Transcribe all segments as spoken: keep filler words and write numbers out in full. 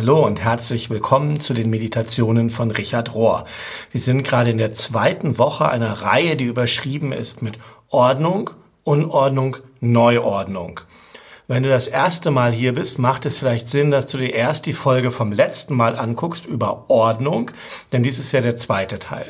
Hallo und herzlich willkommen zu den Meditationen von Richard Rohr. Wir sind gerade in der zweiten Woche einer Reihe, die überschrieben ist mit Ordnung, Unordnung, Neuordnung. Wenn du das erste Mal hier bist, macht es vielleicht Sinn, dass du dir erst die Folge vom letzten Mal anguckst über Ordnung, denn dies ist ja der zweite Teil.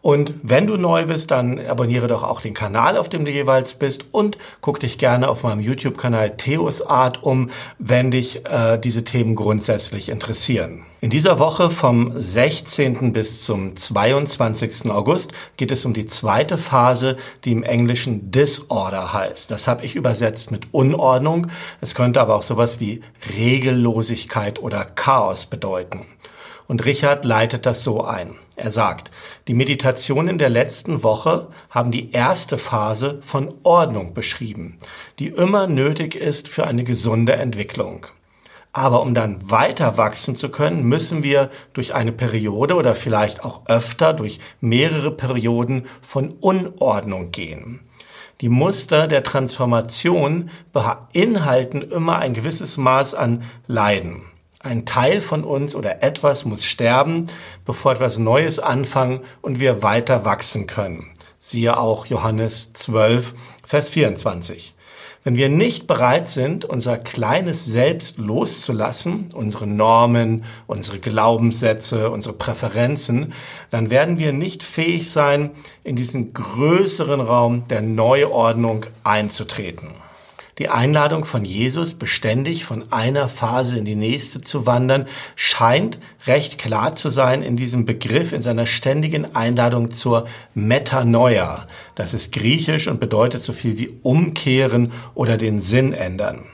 Und wenn du neu bist, dann abonniere doch auch den Kanal, auf dem du jeweils bist, und guck dich gerne auf meinem YouTube-Kanal Theos Art um, wenn dich äh, diese Themen grundsätzlich interessieren. In dieser Woche vom sechzehnten bis zum zweiundzwanzigsten August geht es um die zweite Phase, die im Englischen Disorder heißt. Das habe ich übersetzt mit Unordnung. Es könnte aber auch sowas wie Regellosigkeit oder Chaos bedeuten. Und Richard leitet das so ein. Er sagt, die Meditationen der letzten Woche haben die erste Phase von Ordnung beschrieben, die immer nötig ist für eine gesunde Entwicklung. Aber um dann weiter wachsen zu können, müssen wir durch eine Periode oder vielleicht auch öfter durch mehrere Perioden von Unordnung gehen. Die Muster der Transformation beinhalten immer ein gewisses Maß an Leiden. Ein Teil von uns oder etwas muss sterben, bevor etwas Neues anfangen und wir weiter wachsen können. Siehe auch Johannes zwölf, Vers vierundzwanzig. Wenn wir nicht bereit sind, unser kleines Selbst loszulassen, unsere Normen, unsere Glaubenssätze, unsere Präferenzen, dann werden wir nicht fähig sein, in diesen größeren Raum der Neuordnung einzutreten. Die Einladung von Jesus, beständig von einer Phase in die nächste zu wandern, scheint recht klar zu sein in diesem Begriff, in seiner ständigen Einladung zur Metanoia. Das ist griechisch und bedeutet so viel wie umkehren oder den Sinn ändern.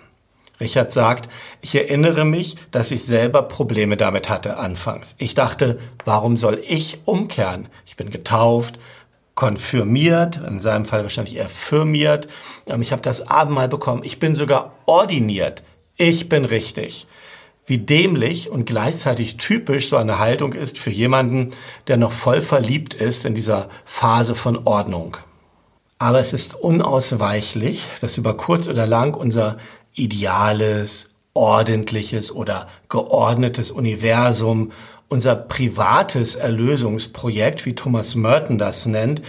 Richard sagt, ich erinnere mich, dass ich selber Probleme damit hatte anfangs. Ich dachte, warum soll ich umkehren? Ich bin getauft. Konfirmiert, in seinem Fall wahrscheinlich eher firmiert. Ich habe das Abendmahl bekommen. Ich bin sogar ordiniert. Ich bin richtig. Wie dämlich und gleichzeitig typisch so eine Haltung ist für jemanden, der noch voll verliebt ist in dieser Phase von Ordnung. Aber es ist unausweichlich, dass über kurz oder lang unser ideales, ordentliches oder geordnetes Universum, unser privates Erlösungsprojekt, wie Thomas Merton das nennt,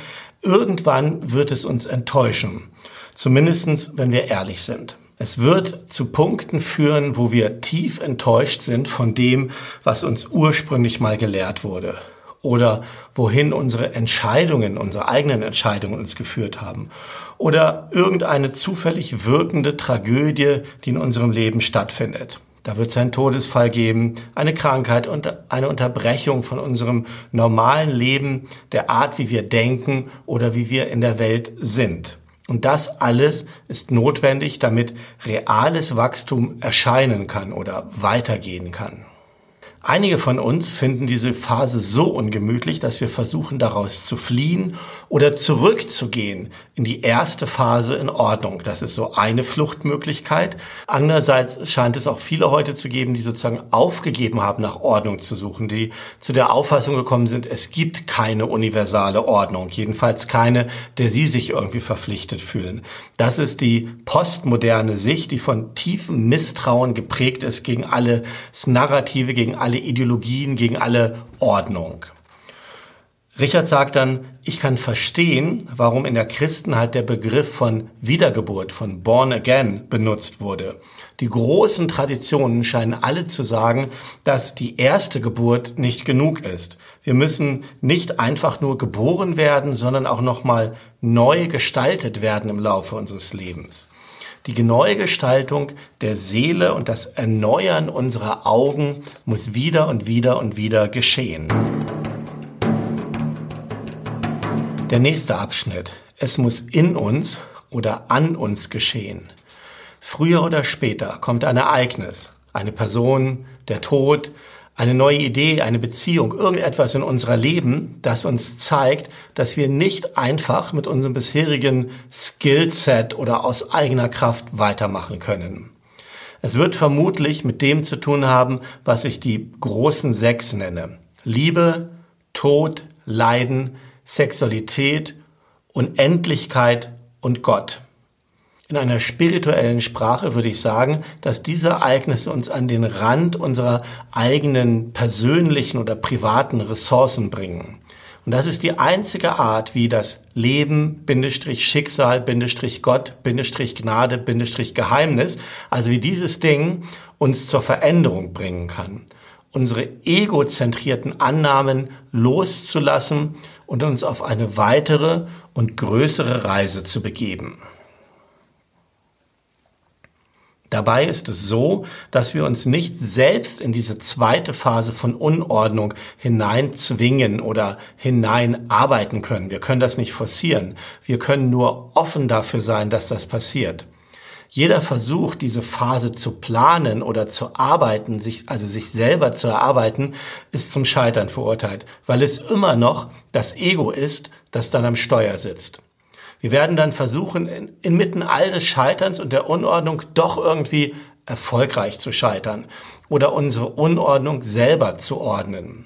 irgendwann wird es uns enttäuschen. Zumindest, wenn wir ehrlich sind. Es wird zu Punkten führen, wo wir tief enttäuscht sind von dem, was uns ursprünglich mal gelehrt wurde. Oder wohin unsere Entscheidungen, unsere eigenen Entscheidungen uns geführt haben. Oder irgendeine zufällig wirkende Tragödie, die in unserem Leben stattfindet. Da wird es einen Todesfall geben, eine Krankheit und eine Unterbrechung von unserem normalen Leben, der Art, wie wir denken oder wie wir in der Welt sind. Und das alles ist notwendig, damit reales Wachstum erscheinen kann oder weitergehen kann. Einige von uns finden diese Phase so ungemütlich, dass wir versuchen, daraus zu fliehen oder zurückzugehen in die erste Phase in Ordnung. Das ist so eine Fluchtmöglichkeit. Andererseits scheint es auch viele heute zu geben, die sozusagen aufgegeben haben, nach Ordnung zu suchen, die zu der Auffassung gekommen sind, es gibt keine universale Ordnung, jedenfalls keine, der sie sich irgendwie verpflichtet fühlen. Das ist die postmoderne Sicht, die von tiefem Misstrauen geprägt ist gegen alles Narrative, gegen alle Ideologien, gegen alle Ordnung. Richard sagt dann, ich kann verstehen, warum in der Christenheit der Begriff von Wiedergeburt, von Born Again benutzt wurde. Die großen Traditionen scheinen alle zu sagen, dass die erste Geburt nicht genug ist. Wir müssen nicht einfach nur geboren werden, sondern auch nochmal neu gestaltet werden im Laufe unseres Lebens. Die Neugestaltung der Seele und das Erneuern unserer Augen muss wieder und wieder und wieder geschehen. Der nächste Abschnitt. Es muss in uns oder an uns geschehen. Früher oder später kommt ein Ereignis, eine Person, der Tod, eine neue Idee, eine Beziehung, irgendetwas in unserer Leben, das uns zeigt, dass wir nicht einfach mit unserem bisherigen Skillset oder aus eigener Kraft weitermachen können. Es wird vermutlich mit dem zu tun haben, was ich die großen Sechs nenne. Liebe, Tod, Leiden, Sexualität, Unendlichkeit und Gott. In einer spirituellen Sprache würde ich sagen, dass diese Ereignisse uns an den Rand unserer eigenen persönlichen oder privaten Ressourcen bringen. Und das ist die einzige Art, wie das Leben, Bindestrich, Schicksal, Bindestrich, Gott, Bindestrich, Gnade, Bindestrich, Geheimnis, also wie dieses Ding uns zur Veränderung bringen kann. Unsere egozentrierten Annahmen loszulassen und uns auf eine weitere und größere Reise zu begeben. Dabei ist es so, dass wir uns nicht selbst in diese zweite Phase von Unordnung hineinzwingen oder hineinarbeiten können. Wir können das nicht forcieren. Wir können nur offen dafür sein, dass das passiert. Jeder Versuch, diese Phase zu planen oder zu arbeiten, sich, also sich selber zu erarbeiten, ist zum Scheitern verurteilt, weil es immer noch das Ego ist, das dann am Steuer sitzt. Wir werden dann versuchen, in, inmitten all des Scheiterns und der Unordnung doch irgendwie erfolgreich zu scheitern oder unsere Unordnung selber zu ordnen.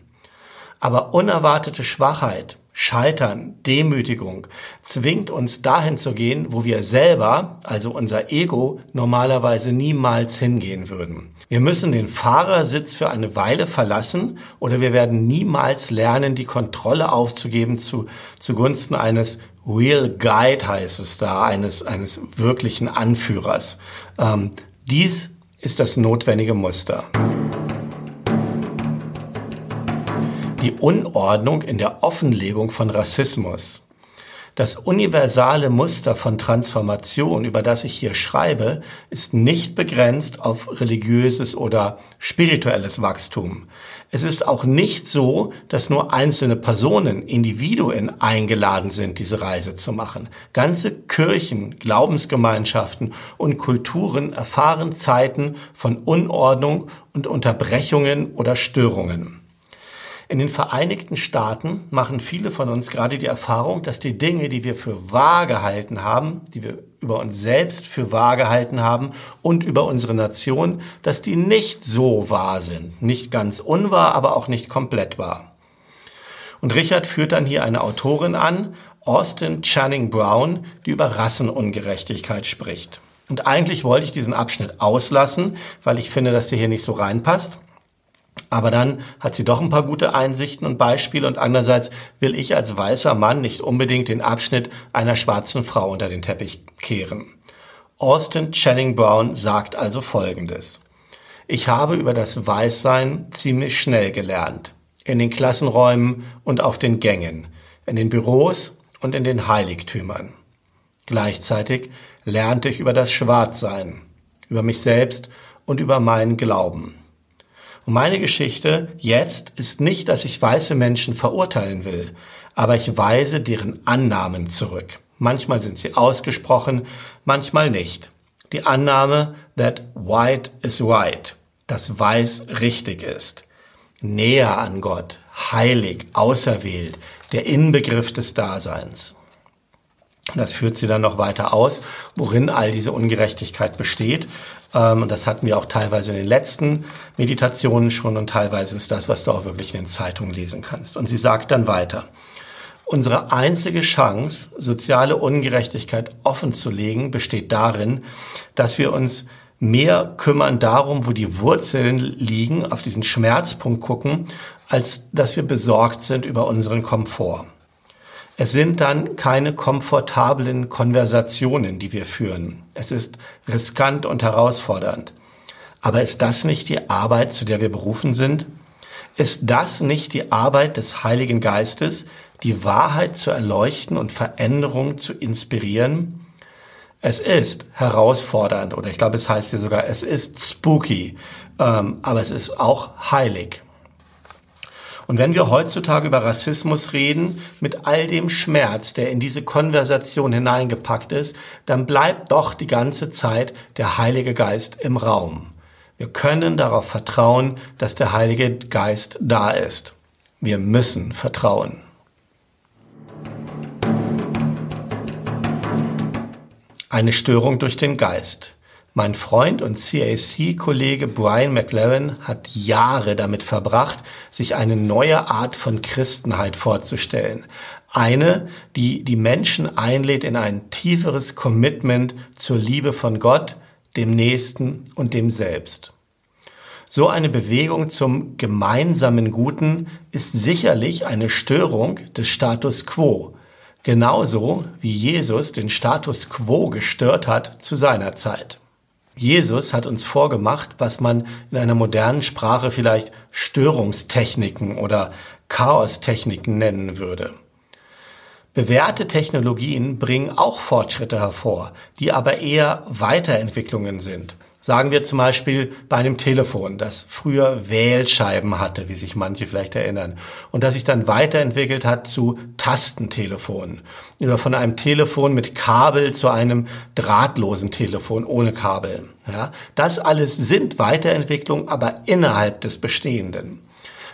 Aber unerwartete Schwachheit, Scheitern, Demütigung zwingt uns dahin zu gehen, wo wir selber, also unser Ego, normalerweise niemals hingehen würden. Wir müssen den Fahrersitz für eine Weile verlassen oder wir werden niemals lernen, die Kontrolle aufzugeben zu, zugunsten eines Real Guide, heißt es da, eines, eines wirklichen Anführers. Ähm, dies ist das notwendige Muster. Die Unordnung in der Offenlegung von Rassismus. Das universale Muster von Transformation, über das ich hier schreibe, ist nicht begrenzt auf religiöses oder spirituelles Wachstum. Es ist auch nicht so, dass nur einzelne Personen, Individuen eingeladen sind, diese Reise zu machen. Ganze Kirchen, Glaubensgemeinschaften und Kulturen erfahren Zeiten von Unordnung und Unterbrechungen oder Störungen. In den Vereinigten Staaten machen viele von uns gerade die Erfahrung, dass die Dinge, die wir für wahr gehalten haben, die wir über uns selbst für wahr gehalten haben und über unsere Nation, dass die nicht so wahr sind. Nicht ganz unwahr, aber auch nicht komplett wahr. Und Richard führt dann hier eine Autorin an, Austin Channing Brown, die über Rassenungerechtigkeit spricht. Und eigentlich wollte ich diesen Abschnitt auslassen, weil ich finde, dass der hier nicht so reinpasst. Aber dann hat sie doch ein paar gute Einsichten und Beispiele und andererseits will ich als weißer Mann nicht unbedingt den Abschnitt einer schwarzen Frau unter den Teppich kehren. Austin Channing Brown sagt also Folgendes. Ich habe über das Weißsein ziemlich schnell gelernt. In den Klassenräumen und auf den Gängen, in den Büros und in den Heiligtümern. Gleichzeitig lernte ich über das Schwarzsein, über mich selbst und über meinen Glauben. Und meine Geschichte jetzt ist nicht, dass ich weiße Menschen verurteilen will, aber ich weise deren Annahmen zurück. Manchmal sind sie ausgesprochen, manchmal nicht. Die Annahme, that white is right, dass weiß richtig ist. Näher an Gott, heilig, auserwählt, der Inbegriff des Daseins. Das führt sie dann noch weiter aus, worin all diese Ungerechtigkeit besteht. Und das hatten wir auch teilweise in den letzten Meditationen schon und teilweise ist das, was du auch wirklich in den Zeitungen lesen kannst. Und sie sagt dann weiter, unsere einzige Chance, soziale Ungerechtigkeit offen zu legen, besteht darin, dass wir uns mehr kümmern darum, wo die Wurzeln liegen, auf diesen Schmerzpunkt gucken, als dass wir besorgt sind über unseren Komfort. Es sind dann keine komfortablen Konversationen, die wir führen. Es ist riskant und herausfordernd. Aber ist das nicht die Arbeit, zu der wir berufen sind? Ist das nicht die Arbeit des Heiligen Geistes, die Wahrheit zu erleuchten und Veränderung zu inspirieren? Es ist herausfordernd, oder ich glaube, es heißt hier sogar, es ist spooky, ähm, aber es ist auch heilig. Und wenn wir heutzutage über Rassismus reden, mit all dem Schmerz, der in diese Konversation hineingepackt ist, dann bleibt doch die ganze Zeit der Heilige Geist im Raum. Wir können darauf vertrauen, dass der Heilige Geist da ist. Wir müssen vertrauen. Eine Störung durch den Geist. Mein Freund und C A C-Kollege Brian McLaren hat Jahre damit verbracht, sich eine neue Art von Christenheit vorzustellen. eine, die die Menschen einlädt in ein tieferes Commitment zur Liebe von Gott, dem Nächsten und dem Selbst. So eine Bewegung zum gemeinsamen Guten ist sicherlich eine Störung des Status quo, genauso wie Jesus den Status quo gestört hat zu seiner Zeit. Jesus hat uns vorgemacht, was man in einer modernen Sprache vielleicht Störungstechniken oder Chaostechniken nennen würde. Bewährte Technologien bringen auch Fortschritte hervor, die aber eher Weiterentwicklungen sind. Sagen wir zum Beispiel bei einem Telefon, das früher Wählscheiben hatte, wie sich manche vielleicht erinnern, und das sich dann weiterentwickelt hat zu Tastentelefonen. Oder von einem Telefon mit Kabel zu einem drahtlosen Telefon ohne Kabel. Ja, das alles sind Weiterentwicklungen, aber innerhalb des Bestehenden.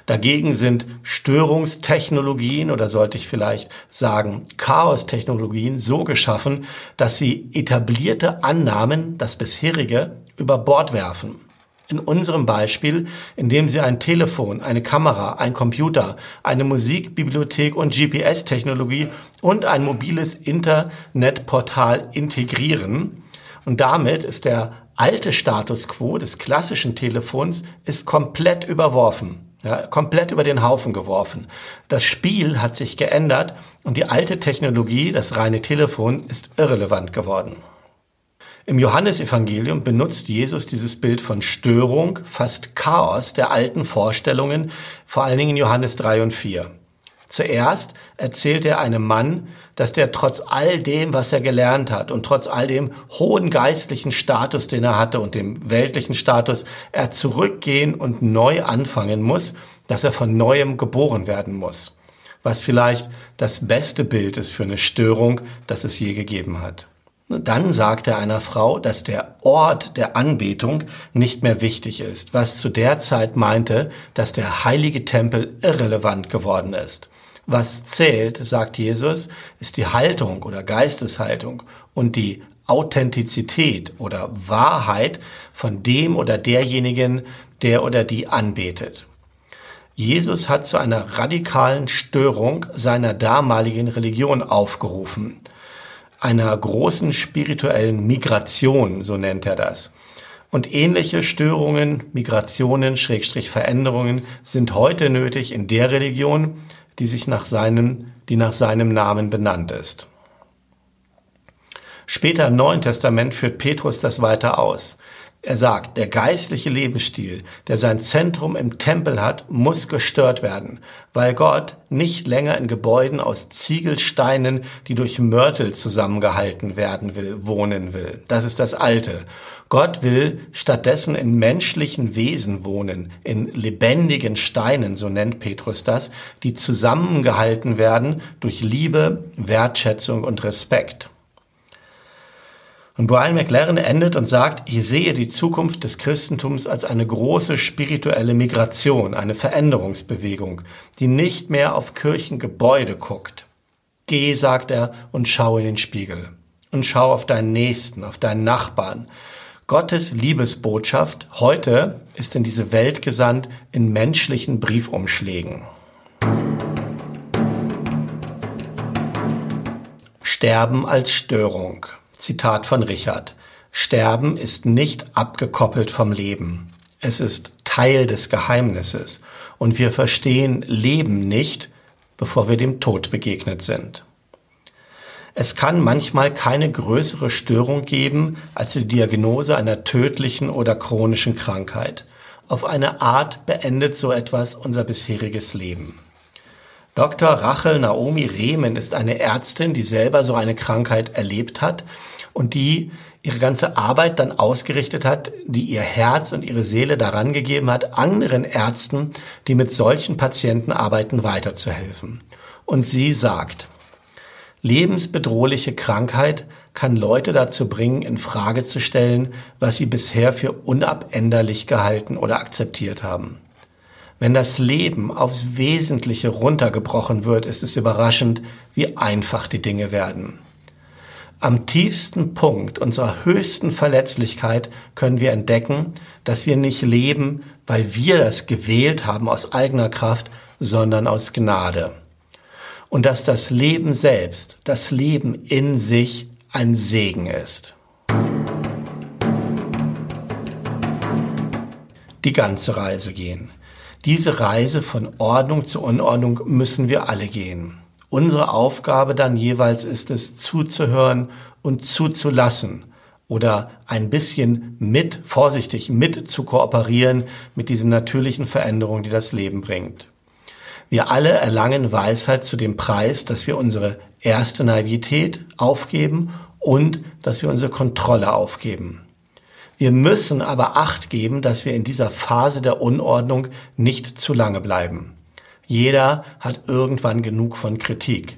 Dagegen sind Störungstechnologien oder sollte ich vielleicht sagen Chaostechnologien so geschaffen, dass sie etablierte Annahmen, das bisherige, über Bord werfen. In unserem Beispiel, indem sie ein Telefon, eine Kamera, ein Computer, eine Musikbibliothek und G P S-Technologie und ein mobiles Internetportal integrieren. Und damit ist der alte Status quo des klassischen Telefons ist komplett überworfen. Ja, komplett über den Haufen geworfen. Das Spiel hat sich geändert und die alte Technologie, das reine Telefon, ist irrelevant geworden. Im Johannesevangelium benutzt Jesus dieses Bild von Störung, fast Chaos der alten Vorstellungen, vor allen Dingen in Johannes drei und vier. Zuerst erzählt er einem Mann, dass der trotz all dem, was er gelernt hat und trotz all dem hohen geistlichen Status, den er hatte und dem weltlichen Status, er zurückgehen und neu anfangen muss, dass er von Neuem geboren werden muss. Was vielleicht das beste Bild ist für eine Störung, das es je gegeben hat. Dann sagt er einer Frau, dass der Ort der Anbetung nicht mehr wichtig ist, was zu der Zeit meinte, dass der heilige Tempel irrelevant geworden ist. Was zählt, sagt Jesus, ist die Haltung oder Geisteshaltung und die Authentizität oder Wahrheit von dem oder derjenigen, der oder die anbetet. Jesus hat zu einer radikalen Störung seiner damaligen Religion aufgerufen, einer großen spirituellen Migration, so nennt er das. Und ähnliche Störungen, Migrationen, Schrägstrich Veränderungen sind heute nötig in der Religion, die sich nach seinem, die nach seinem Namen benannt ist. Später im Neuen Testament führt Petrus das weiter aus. Er sagt, der geistliche Lebensstil, der sein Zentrum im Tempel hat, muss gestört werden, weil Gott nicht länger in Gebäuden aus Ziegelsteinen, die durch Mörtel zusammengehalten werden will, wohnen will. Das ist das Alte. Gott will stattdessen in menschlichen Wesen wohnen, in lebendigen Steinen, so nennt Petrus das, die zusammengehalten werden durch Liebe, Wertschätzung und Respekt. Und Brian McLaren endet und sagt, ich sehe die Zukunft des Christentums als eine große spirituelle Migration, eine Veränderungsbewegung, die nicht mehr auf Kirchengebäude guckt. Geh, sagt er, und schau in den Spiegel. Und schau auf deinen Nächsten, auf deinen Nachbarn. Gottes Liebesbotschaft heute ist in diese Welt gesandt in menschlichen Briefumschlägen. Sterben als Störung. Zitat von Richard. Sterben ist nicht abgekoppelt vom Leben. Es ist Teil des Geheimnisses und wir verstehen Leben nicht, bevor wir dem Tod begegnet sind. Es kann manchmal keine größere Störung geben als die Diagnose einer tödlichen oder chronischen Krankheit. Auf eine Art beendet so etwas unser bisheriges Leben. Doktor Rachel Naomi Remen ist eine Ärztin, die selber so eine Krankheit erlebt hat und die ihre ganze Arbeit dann ausgerichtet hat, die ihr Herz und ihre Seele daran gegeben hat, anderen Ärzten, die mit solchen Patienten arbeiten, weiterzuhelfen. Und sie sagt, lebensbedrohliche Krankheit kann Leute dazu bringen, in Frage zu stellen, was sie bisher für unabänderlich gehalten oder akzeptiert haben. Wenn das Leben aufs Wesentliche runtergebrochen wird, ist es überraschend, wie einfach die Dinge werden. Am tiefsten Punkt unserer höchsten Verletzlichkeit können wir entdecken, dass wir nicht leben, weil wir das gewählt haben aus eigener Kraft, sondern aus Gnade. und dass das Leben selbst, das Leben in sich ein Segen ist. Die ganze Reise gehen. Diese Reise von Ordnung zu Unordnung müssen wir alle gehen. Unsere Aufgabe dann jeweils ist es, zuzuhören und zuzulassen oder ein bisschen mit, vorsichtig mit zu kooperieren mit diesen natürlichen Veränderungen, die das Leben bringt. Wir alle erlangen Weisheit zu dem Preis, dass wir unsere erste Naivität aufgeben und dass wir unsere Kontrolle aufgeben. Wir müssen aber Acht geben, dass wir in dieser Phase der Unordnung nicht zu lange bleiben. Jeder hat irgendwann genug von Kritik.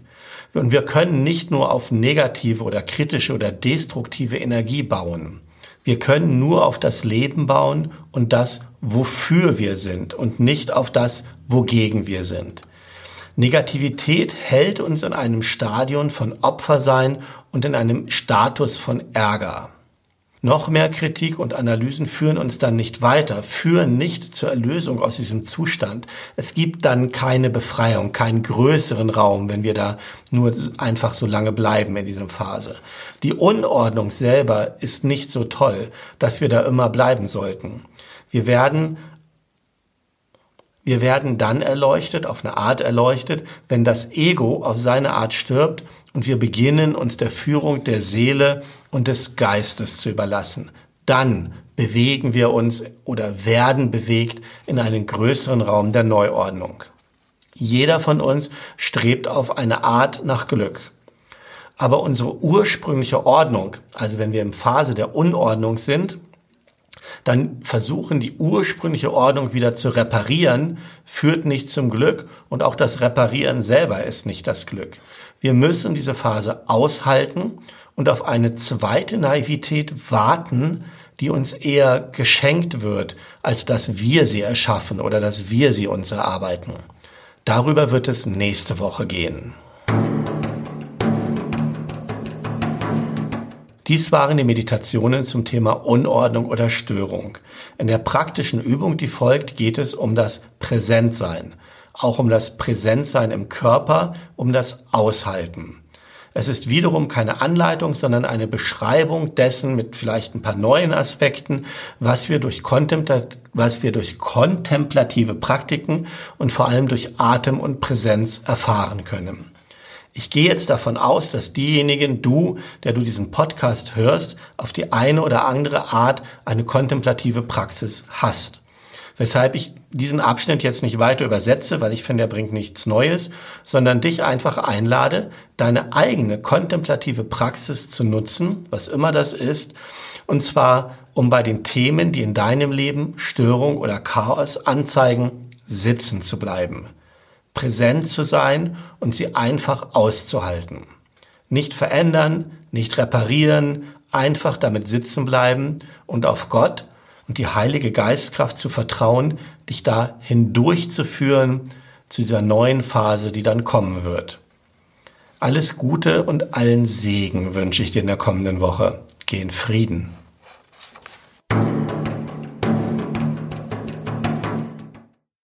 Und wir können nicht nur auf negative oder kritische oder destruktive Energie bauen. Wir können nur auf das Leben bauen und das, wofür wir sind und nicht auf das, wogegen wir sind. Negativität hält uns in einem Stadium von Opfersein und in einem Status von Ärger. Noch mehr Kritik und Analysen führen uns dann nicht weiter, führen nicht zur Erlösung aus diesem Zustand. Es gibt dann keine Befreiung, keinen größeren Raum, wenn wir da nur einfach so lange bleiben in dieser Phase. Die Unordnung selber ist nicht so toll, dass wir da immer bleiben sollten. Wir werden, wir werden dann erleuchtet, auf eine Art erleuchtet, wenn das Ego auf seine Art stirbt und wir beginnen, uns der Führung der Seele und des Geistes zu überlassen. Dann bewegen wir uns oder werden bewegt in einen größeren Raum der Neuordnung. Jeder von uns strebt auf eine Art nach Glück. Aber unsere ursprüngliche Ordnung, also wenn wir in Phase der Unordnung sind, dann versuchen, die ursprüngliche Ordnung wieder zu reparieren, führt nicht zum Glück und auch das Reparieren selber ist nicht das Glück. Wir müssen diese Phase aushalten und auf eine zweite Naivität warten, die uns eher geschenkt wird, als dass wir sie erschaffen oder dass wir sie uns erarbeiten. Darüber wird es nächste Woche gehen. Dies waren die Meditationen zum Thema Unordnung oder Störung. In der praktischen Übung, die folgt, geht es um das Präsentsein, auch um das Präsentsein im Körper, um das Aushalten. Es ist wiederum keine Anleitung, sondern eine Beschreibung dessen mit vielleicht ein paar neuen Aspekten, was wir durch Kontemplat- was wir durch kontemplative Praktiken und vor allem durch Atem und Präsenz erfahren können. Ich gehe jetzt davon aus, dass diejenigen, du, der du diesen Podcast hörst, auf die eine oder andere Art eine kontemplative Praxis hast. Weshalb ich diesen Abschnitt jetzt nicht weiter übersetze, weil ich finde, er bringt nichts Neues, sondern dich einfach einlade, deine eigene kontemplative Praxis zu nutzen, was immer das ist, und zwar, um bei den Themen, die in deinem Leben Störung oder Chaos anzeigen, sitzen zu bleiben. Präsent zu sein und sie einfach auszuhalten. Nicht verändern, nicht reparieren, einfach damit sitzen bleiben und auf Gott und die heilige Geistkraft zu vertrauen, dich da hindurchzuführen zu dieser neuen Phase, die dann kommen wird. Alles Gute und allen Segen wünsche ich dir in der kommenden Woche. Geh in Frieden.